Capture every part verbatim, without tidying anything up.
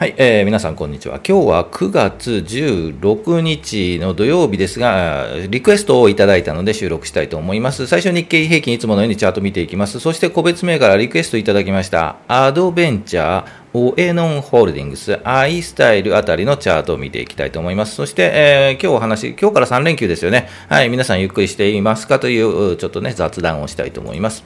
はい、えー、皆さんこんにちは。今日はくがつじゅうろくにちの土曜日ですが、リクエストをいただいたので収録したいと思います。最初日経平均いつものようにチャート見ていきます。そして個別銘柄リクエストいただきました。アドベンチャー、オエノンホールディングス、アイスタイルあたりのチャートを見ていきたいと思います。そして、えー、今日お話、今日からさんれんきゅうですよね。はい、皆さんゆっくりしていますかという、ちょっとね、雑談をしたいと思います。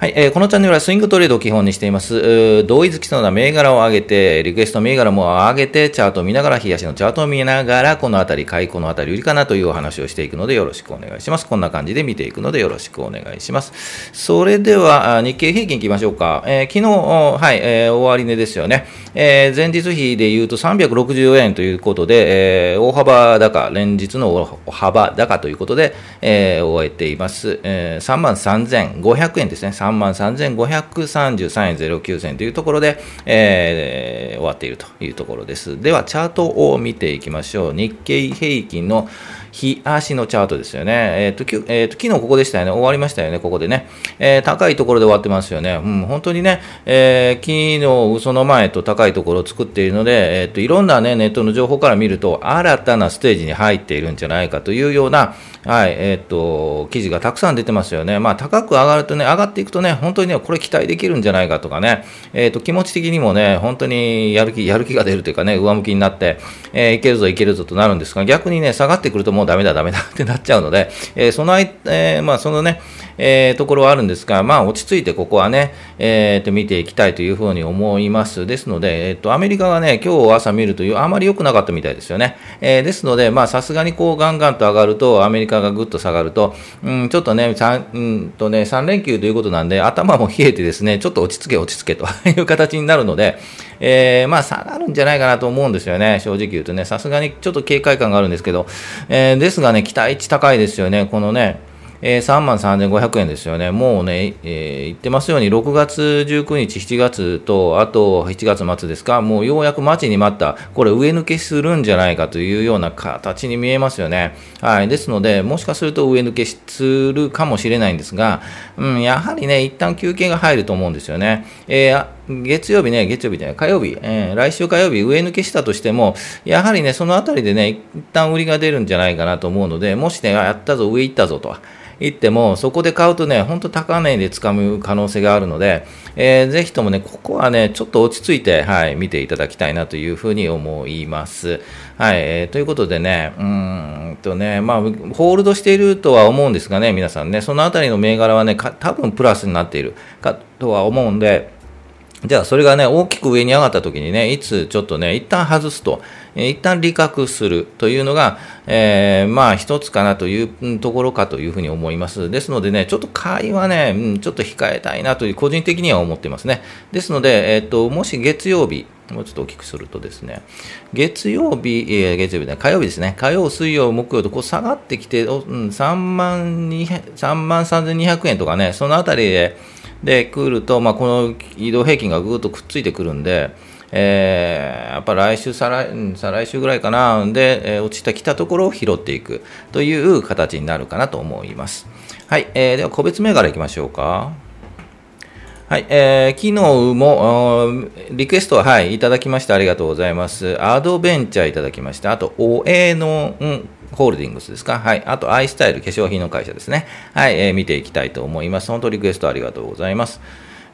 はい、えー、このチャンネルはスイングトレードを基本にしています。同意づきそうな銘柄を上げて、リクエスト銘柄も上げて、チャートを見ながら、冷やしのチャートを見ながら、このあたり買い、このあたり売りかなというお話をしていくのでよろしくお願いします。こんな感じで見ていくのでよろしくお願いします。それでは、日経平均いきましょうか。えー、昨日、はい、えー、終値ですよね。えー、前日比で言うとさんびゃくろくじゅうよえんということで、えー、大幅高、連日の大幅高ということで、えー、終えています。えー、さんまんさんぜんごひゃくえんですね。さんまんさんぜんごひゃくさんじゅうさんえんぜろきゅうせんというところで、えー、終わっているというところです。では、チャートを見ていきましょう。日経平均の日足のチャートですよね。えっと、えっと、昨日ここでしたよね。終わりましたよね、ここでね。えー、高いところで終わってますよね。うん、本当にね、えー、昨日、その前と高いところを作っているので、えっと、いろんなね、ネットの情報から見ると、新たなステージに入っているんじゃないかというような、はい、えっと、記事がたくさん出てますよね。まあ、高く上がるとね、上がっていくとね、本当にね、これ期待できるんじゃないかとかね、えっと、気持ち的にもね、本当にやる気、やる気が出るというかね、上向きになって、えー、いけるぞ、いけるぞとなるんですが、逆にね、下がってくると、もうダメだダメだってなっちゃうので、えー、その、えー、まあそのね、えー、ところはあるんですが、まあ落ち着いてここはね、えー、と見ていきたいというふうに思います。ですので、えー、とアメリカがね、今日朝見るというあまり良くなかったみたいですよね。えー、ですので、まあさすがにこうガンガンと上がると、アメリカがぐっと下がると、うん、ちょっとね、3、うんとね、さん連休ということなんで、頭も冷えてですね、ちょっと落ち着け落ち着けという形になるので、えー、まあ下がるんじゃないかなと思うんですよね。正直言うとね、さすがにちょっと警戒感があるんですけど、えー、ですがね、期待値高いですよね。このね、えー、さんまんさんぜんごひゃくえんですよね。もうね、えー、言ってますように、ろくがつじゅうくにち、しちがつと、あとしちがつまつですか、もうようやく待ちに待った、これ上抜けするんじゃないかというような形に見えますよね。はい。ですので、もしかすると上抜けするかもしれないんですが、うん、やはりね、一旦休憩が入ると思うんですよね。えー月曜日ね、月曜日じゃない、火曜日、えー、来週火曜日上抜けしたとしても、やはりね、そのあたりでね、一旦売りが出るんじゃないかなと思うので、もしね、やったぞ、上行ったぞと言っても、そこで買うとね、本当高値で掴む可能性があるので、えー、ぜひともね、ここはね、ちょっと落ち着いて、はい、見ていただきたいなというふうに思います。はい、えー、ということでね、うーんとね、まあ、ホールドしているとは思うんですがね、皆さんね、そのあたりの銘柄はね、多分プラスになっているかとは思うんで、じゃあ、それがね、大きく上に上がった時にね、いつちょっとね、一旦外すと、一旦利確するというのが、えー、まあ、一つかなというところかというふうに思います。ですのでね、ちょっと買いはね、うん、ちょっと控えたいなという、個人的には思ってますね。ですので、えっと、もし月曜日、もうちょっと大きくするとですね、月曜日、えー、月曜日ね、火曜日ですね、火曜、水曜、木曜とこう下がってきて、うん、さんまんさんぜんにひゃくえんとかね、そのあたりで、で、来ると、まあ、この移動平均がぐーっとくっついてくるんで、えー、やっぱ来週、再来、再来週ぐらいかな、で、えー、落ちてきたところを拾っていくという形になるかなと思います。はい、えー、では個別銘柄いきましょうか。はい、えー、昨日もリクエストは、はい、いただきました。ありがとうございます。アドベンチャーいただきました。あと、オエノンホールディングスですか。はい。あと、アイスタイル化粧品の会社ですね。はい、えー、見ていきたいと思います。本当リクエストありがとうございます。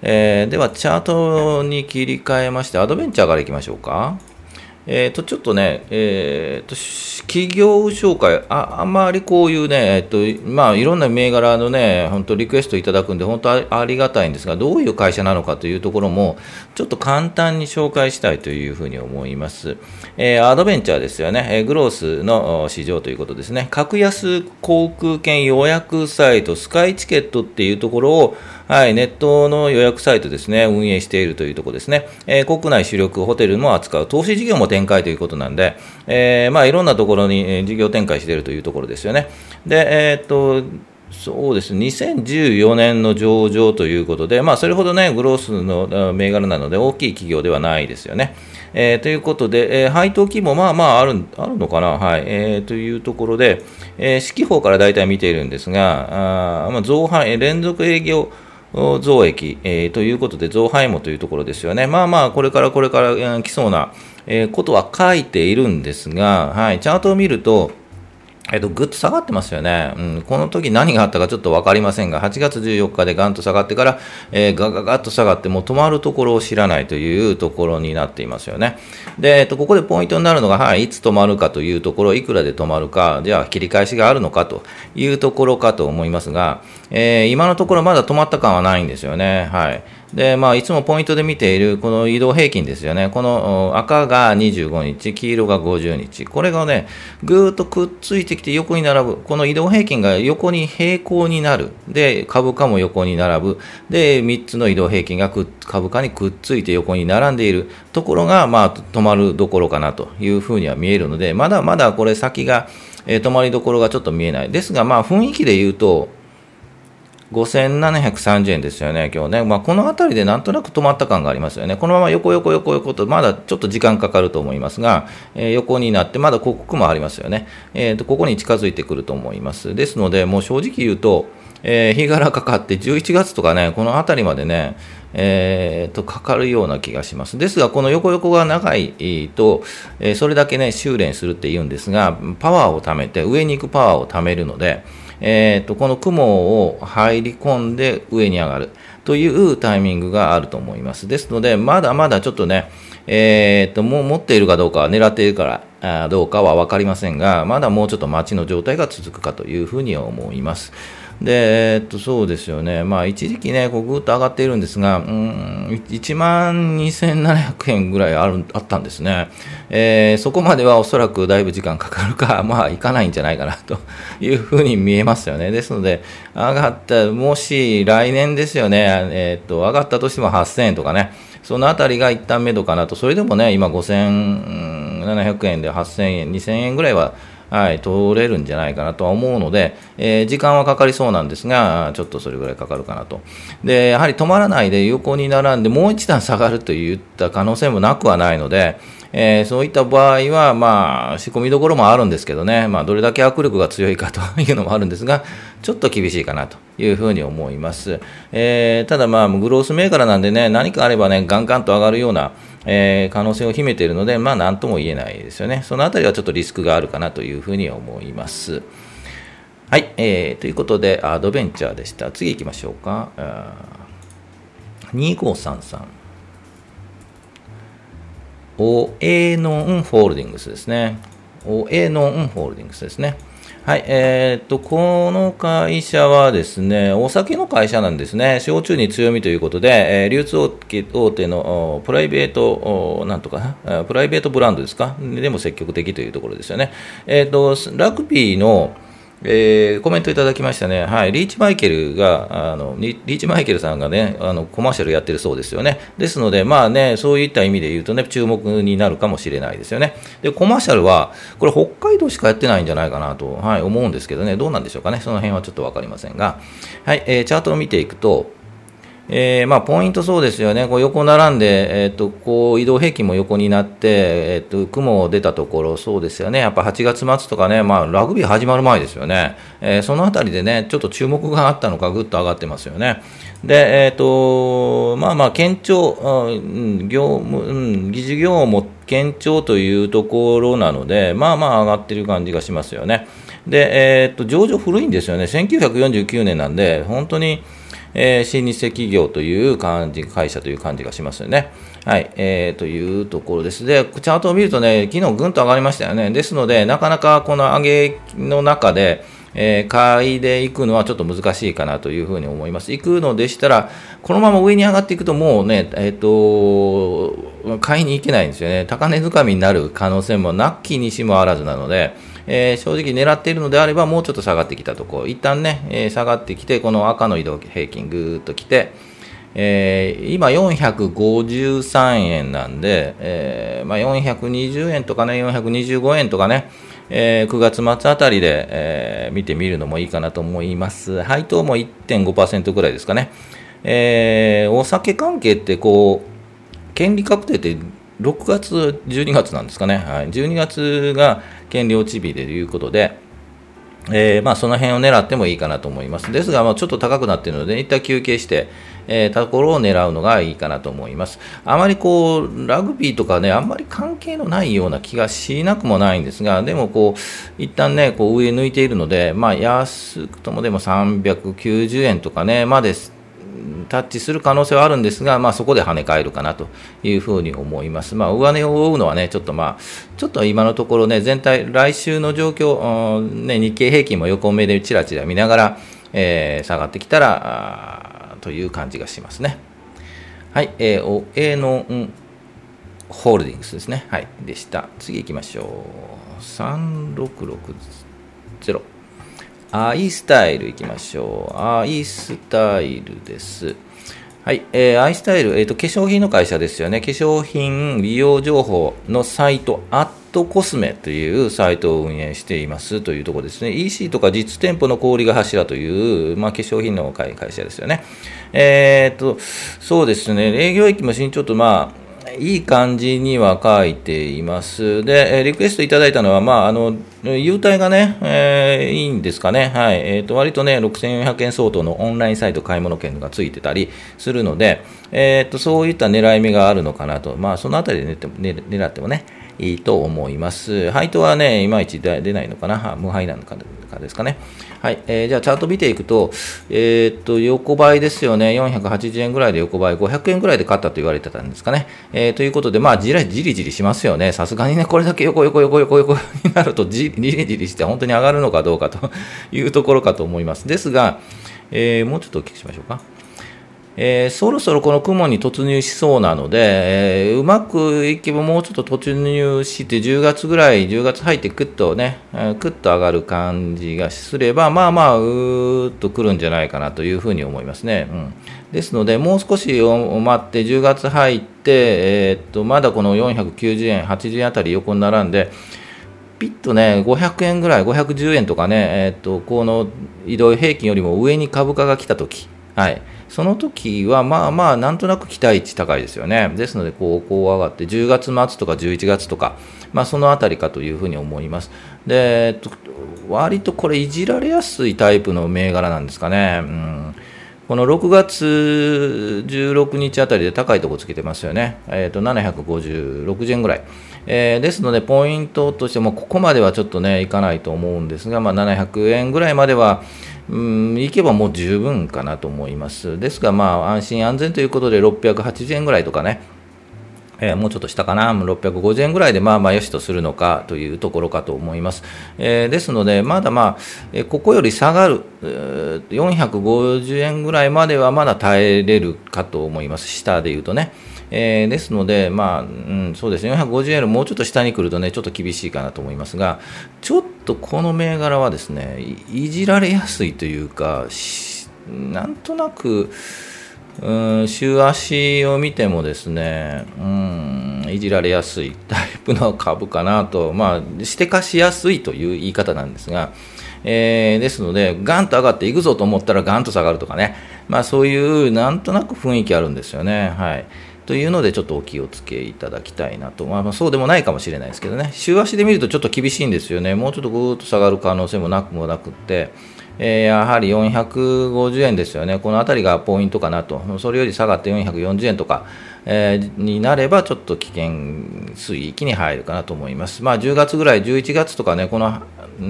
えー、では、チャートに切り替えまして、アドベンチャーからいきましょうか。えーと、ちょっとね、えーと、企業紹介、あ、あまりこういうね、えーと、まあ、いろんな銘柄のね、本当リクエストいただくんで、本当ありがたいんですが、どういう会社なのかというところも、ちょっと簡単に紹介したいというふうに思います。えー、アドベンチャーですよね、えー、グロースの市場ということですね。格安航空券予約サイト、スカイチケットっていうところを、はい、ネットの予約サイトですね、運営しているというところですね。えー、国内主力ホテルも扱う、投資事業も展開ということなんで、えー、まあいろんなところに事業展開しているというところですよね。で、えーっと、そうです。にせんじゅうよねんの上場ということで、まあそれほどね、グロースの銘柄なので大きい企業ではないですよね。えー、ということで、えー、配当規模、まあまあある、あるのかな、はい、えー、というところで、えー、四季報から大体見ているんですが、あまあ増配、連続営業、増益、えー、ということで増配もというところですよね。まあまあこれからこれから来そうなことは書いているんですが、はい、チャートを見るとえっと、ぐっと下がってますよね。うん、この時何があったかちょっとわかりませんが、はちがつじゅうよっかでガンと下がってから、えー、ガガガッと下がって、もう止まるところを知らないというところになっていますよね。で、えっと、ここでポイントになるのが、はい、いつ止まるかというところ、いくらで止まるか、じゃあ切り返しがあるのかというところかと思いますが、えー、今のところまだ止まった感はないんですよね。はい。で、まあ、いつもポイントで見ている、この移動平均ですよね。この赤がにじゅうごにち、黄色がごじゅうにち。これがね、ぐーっとくっついてきて横に並ぶ。この移動平均が横に平行になる。で、株価も横に並ぶ。で、みっつの移動平均がく株価にくっついて横に並んでいるところが、まあ、止まるどころかなというふうには見えるので、まだまだこれ先が、えー、止まりどころがちょっと見えない。ですが、まあ、雰囲気で言うと、ごせんななひゃくさんじゅうえんですよね、今日ね。まあ、このあたりでなんとなく止まった感がありますよね。このまま横横横横と、まだちょっと時間かかると思いますが、えー、横になって、まだここもありますよね。えーと、ここに近づいてくると思います。ですので、もう正直言うと、えー、日柄かかってじゅういちがつとかね、このあたりまでね、えー、とかかるような気がします。ですが、この横横が長いと、えー、それだけね、修練するって言うんですが、パワーを貯めて、上に行くパワーを貯めるので、えー、とこの雲を入り込んで上に上がるというタイミングがあると思います。ですので、まだまだちょっとね、えー、ともう持っているかどうか、狙っているかどうかは分かりませんが、まだもうちょっと待ちの状態が続くかというふうに思います。で、えー、とそうですよね、まあ、一時期ね、こうぐーっと上がっているんですが、うーん、いちまんにせんななひゃくえんぐらい あ, るあったんですね、えー、そこまではおそらくだいぶ時間かかるか、まあ、いかないんじゃないかなというふうに見えますよね。ですので、上がった、もし来年ですよね、えー、と上がったとしてもはっせんえんとかね、そのあたりが一旦目処かなと、それでもね、今、ごせんななひゃくえんではっせんえん、にせんえんぐらいは。はい、取れるんじゃないかなとは思うので、えー、時間はかかりそうなんですが、ちょっとそれぐらいかかるかなと。で、やはり止まらないで横に並んでもう一段下がるといった可能性もなくはないので、えー、そういった場合は、まあ、仕込みどころもあるんですけどね、まあ、どれだけ握力が強いかというのもあるんですが、ちょっと厳しいかなというふうに思います。えー、ただ、まあ、グロース銘柄なんでね、何かあればね、ガンガンと上がるような、えー、可能性を秘めているので、まあ、なんとも言えないですよね。そのあたりはちょっとリスクがあるかなというふうに思います。はい、えー、ということで、アドベンチャーでした。次行きましょうか。にごさんさん。オエノンホールディングスですね。オエノンホールディングスですね。はい、えー、っと、この会社はですね、お酒の会社なんですね。焼酎に強みということで、えー、流通大手のプライベート、なんとか、プライベートブランドですか？でも積極的というところですよね。えー、っと、ラグビーの、えー、コメントいただきましたね。はい、リーチマイケルがあのリーチマイケルさんがね、あのコマーシャルやってるそうですよね。ですので、まあね、そういった意味で言うとね、注目になるかもしれないですよね。で、コマーシャルはこれ北海道しかやってないんじゃないかなと、はい、思うんですけどね、どうなんでしょうかね。その辺はちょっとわかりませんが、はい、えー、チャートを見ていくと。えーまあ、ポイントそうですよね、こう横並んで、えー、とこう移動平均も横になって、えー、と雲を出たところ、そうですよね、やっぱはちがつまつとかね、まあ、ラグビー始まる前ですよね、えー、そのあたりでね、ちょっと注目があったのか、ぐっと上がってますよね。で、えーとまあ、まあ堅調、うん、業務、うん、議事業も堅調というところなので、まあまあ上がってる感じがしますよね。で、えー、と上場古いんですよね、せんきゅうひゃくよんじゅうきゅうねんなんで、本当に。えー、老舗企業という感じ、会社という感じがしますよね。はい、えー、というところです。で、チャートを見るとね、昨日ぐんと上がりましたよね。ですので、なかなかこの上げの中で、えー、買いで行くのはちょっと難しいかなというふうに思います。行くのでしたら、このまま上に上がっていくともうね、えっと、買いに行けないんですよね。高値掴みになる可能性もなきにしもあらずなので、えー、正直狙っているのであれば、もうちょっと下がってきたところ、一旦ね、えー、下がってきて、この赤の移動平均ぐーっと来て、えー、今よんひゃくごじゅうさんえんなんで、えーまあ、よんひゃくにじゅうえんとかね、よんひゃくにじゅうごえんとかね、えー、くがつまつあたりで、えー、見てみるのもいいかなと思います。配当も いってんごパーセント ぐらいですかね。えー、お酒関係ってこう、権利確定ってろくがつ、じゅうにがつなんですかね。はい、じゅうにがつが権利落ち日でということで、えーまあ、その辺を狙ってもいいかなと思います。ですが、まあ、ちょっと高くなっているので、一旦休憩して、えー、ところを狙うのがいいかなと思います。あまりこう、ラグビーとかね、あんまり関係のないような気がしなくもないんですが、でもこう、一旦ね、こう上抜いているので、まあ、安くともでもさんびゃくきゅうじゅうえんとかね、までタッチする可能性はあるんですが、まあ、そこで跳ね返るかなというふうに思います。まあ、上値を追うのはね、ちょっとまあ、ちょっと今のところね、全体、来週の状況、ね、日経平均も横目でチラチラ見ながら、えー、下がってきたら、という感じがしますね。はい、えー、お、Aの、うん、ホールディングスですね。はい、でした。次行きましょう。さんろくろくゼロ。アイスタイルいきましょう。アイスタイルです。はい、えー、アイスタイル、えーと、化粧品の会社ですよね。化粧品、美容情報のサイト、アットコスメというサイトを運営していますというところですね。イーシー とか実店舗の小売りが柱という、まあ、化粧品の会社ですよね。えーと、そうですね。営業益も慎重と、まあ、いい感じには書いています。で、リクエストいただいたのは、まあ、あの、優待がね、えー、いいんですかね。はい。えっと、割とね、ろくせんよんひゃくえん相当のオンラインサイト買い物券がついてたりするので、えっと、そういった狙い目があるのかなと。まあ、そのあたりで狙ってもね、いいと思います。配当はね、いまいち出ないのかな。無配なのかですかね。はい。えー、じゃあ、チャート見ていくと、えー、っと、横ばいですよね。よんひゃくはちじゅうえんぐらいで横ばい、ごひゃくえんぐらいで買ったと言われてたんですかね。えー、ということで、まあ、じらじりじりしますよね。さすがにね、これだけ横横横横横になると、じりじりして本当に上がるのかどうかというところかと思います。ですが、えー、もうちょっとお聞きしましょうか。えー、そろそろこの雲に突入しそうなので、えー、うまくいけばもうちょっと突入してじゅうがつぐらい、じゅうがつ入ってクッとね、クッと上がる感じがすれば、まあまあ、うーっと来るんじゃないかなというふうに思いますね。うん、ですので、もう少しを待ってじゅうがつ入って、えー、っと、まだこのよんひゃくきゅうじゅうえん、はちじゅうえんあたり横に並んで、ピッとね、ごひゃくえんぐらい、ごひゃくじゅうえんとかね、えー、っと、この移動平均よりも上に株価が来たとき、はい。その時は、まあまあ、なんとなく期待値高いですよね。ですので、こう、こう上がって、じゅうがつまつとかじゅういちがつとか、まあ、そのあたりかというふうに思います。で、えっと、割とこれ、いじられやすいタイプの銘柄なんですかね。うん、このろくがつじゅうろくにちあたりで高いとこつけてますよね。えっと、ななひゃくごじゅうろくえんぐらい。えー、ですので、ポイントとしても、ここまではちょっとね、いかないと思うんですが、まあ、ななひゃくえんぐらいまでは、うん、いけばもう十分かなと思います。ですが、まあ、安心安全ということで、ろっぴゃくはちじゅうえんぐらいとかね、えー、もうちょっと下かな、ろっぴゃくごじゅうえんぐらいで、まあまあ、よしとするのかというところかと思います。えー、ですので、まだまあ、えー、ここより下がる、えー、よんひゃくごじゅうえんぐらいまではまだ耐えれるかと思います。下で言うとね。えー、ですので、まあ、うん、そうですね、よんひゃくごじゅうえんよりもうちょっと下に来るとね、ちょっと厳しいかなと思いますが、ちょっとこの銘柄はですね、い, いじられやすいというか、なんとなく、うん、週足を見てもですね、うん、いじられやすいタイプの株かなと、まあ、してかしやすいという言い方なんですが、えー、ですので、ガンと上がっていくぞと思ったら、ガンと下がるとかね、まあ、そういう、なんとなく雰囲気あるんですよね。はい。というので、ちょっとお気をつけいただきたいなと。まあ、そうでもないかもしれないですけどね。週足で見るとちょっと厳しいんですよね。もうちょっとぐーっと下がる可能性もなくもなくって、えー、やはりよんひゃくごじゅうえんですよね。このあたりがポイントかなと。それより下がってよんひゃくよんじゅうえんとか、えー、になればちょっと危険水域に入るかなと思います。まあ、じゅうがつぐらい、じゅういちがつとかね、この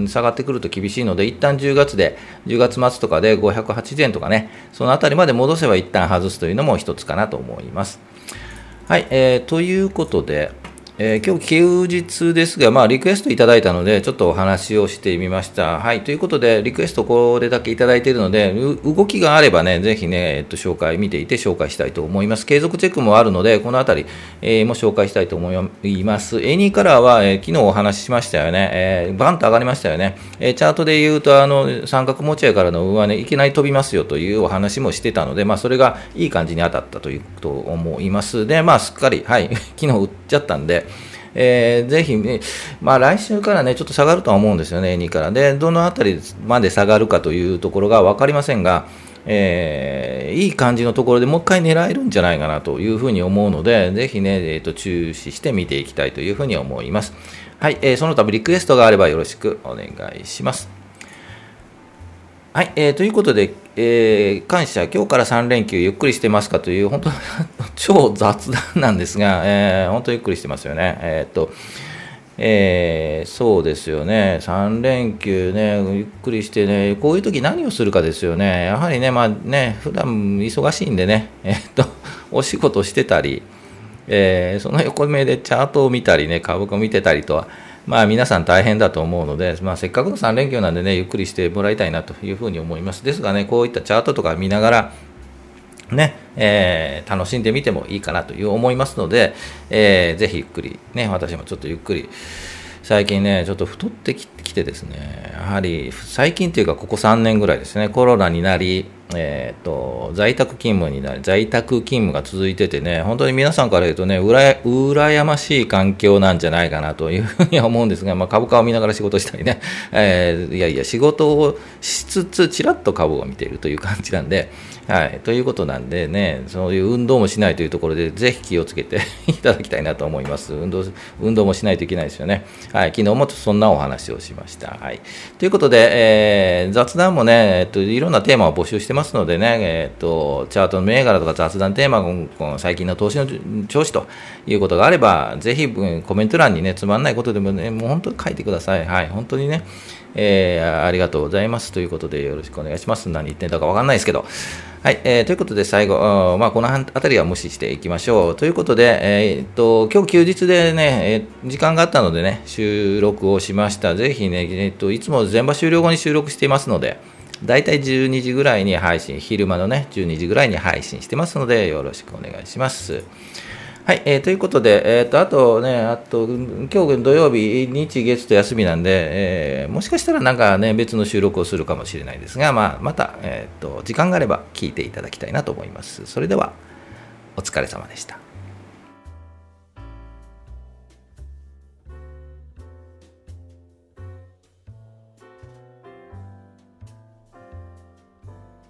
下がってくると厳しいので、一旦じゅうがつで、じゅうがつまつとかでごひゃくはちじゅうえんとかね、そのあたりまで戻せば一旦外すというのも一つかなと思います。はい、えー、ということで、えー、今日休日ですが、まあ、リクエストいただいたので、ちょっとお話をしてみました。はい、ということで、リクエストこれだけいただいているので、動きがあればね、ぜひね、えっと、紹介、見ていて紹介したいと思います。継続チェックもあるので、このあたり、えー、も紹介したいと思います。エニーカラーは、えー、昨日お話ししましたよね。えー、バンと上がりましたよね。えー、チャートで言うと、あの、三角持ち合いからの上値、ね、いきなり飛びますよというお話もしてたので、まあ、それがいい感じに当たったというと思います。で、まあ、すっかり、はい、昨日売っちゃったんで、えー、ぜひ、まあ、来週からね、ちょっと下がるとは思うんですよね、にから。で、どのあたりまで下がるかというところが分かりませんが、えー、いい感じのところでもう一回狙えるんじゃないかなというふうに思うので、ぜひね、えーと、注視して見ていきたいというふうに思います。はい、えー、そのためリクエストがあればよろしくお願いします。はい、えー、ということで、えー、感謝、今日からさん連休ゆっくりしてますかという、本当超雑談なんですが、えー、本当ゆっくりしてますよね。えーっとえー、そうですよね、さん連休ね、ゆっくりしてね、こういう時何をするかですよね。やはりね、まあね、普段忙しいんでね、えーっと、お仕事してたり、えー、その横目でチャートを見たりね、株価を見てたりとは、まあ皆さん大変だと思うので、まあ、せっかくのさん連休なんでね、ゆっくりしてもらいたいなというふうに思います。ですがね、こういったチャートとか見ながらね、えー、楽しんでみてもいいかなという思いますので、えー、ぜひゆっくりね、私もちょっとゆっくり、最近ねちょっと太ってきてですね、やはり最近というかここさんねんぐらいですね、コロナになり、えー、と在宅勤務になり、在宅勤務が続いててね、本当に皆さんから言うとね、うらや羨ましい環境なんじゃないかなというふうには思うんですが、まあ、株価を見ながら仕事したりね、えー、いやいや仕事をしつつちらっと株を見ているという感じなんで、はい、ということなんでね、そういう運動もしないというところでぜひ気をつけていただきたいなと思います。運動、運動もしないといけないですよね。はい、昨日もそんなお話をしました。はい、ということで、えー、雑談もね、えっと、いろんなテーマを募集してますのでね、えー、とチャートの銘柄とか雑談テーマ、この最近の投資の調子ということがあれば、ぜひコメント欄にね、つまんないことでもね、もう本当に書いてください。はい、本当にね、えー、ありがとうございますということでよろしくお願いします。何言ってんだか分かんないですけど、はい、えー、ということで最後、まあ、この辺りは無視していきましょうということで、えー、っと今日休日でね、えー、時間があったのでね、収録をしました。ぜひね、えー、っといつも前場終了後に収録していますので、だいたいじゅうにじぐらいに配信、昼間のねじゅうにじぐらいに配信してますのでよろしくお願いします。はい、えー、ということで、えー、とあとね、あと今日土曜日、日月と休みなんで、えー、もしかしたらなんかね、別の収録をするかもしれないですが、まあ、また、えー、と時間があれば聞いていただきたいなと思います。それではお疲れ様でした。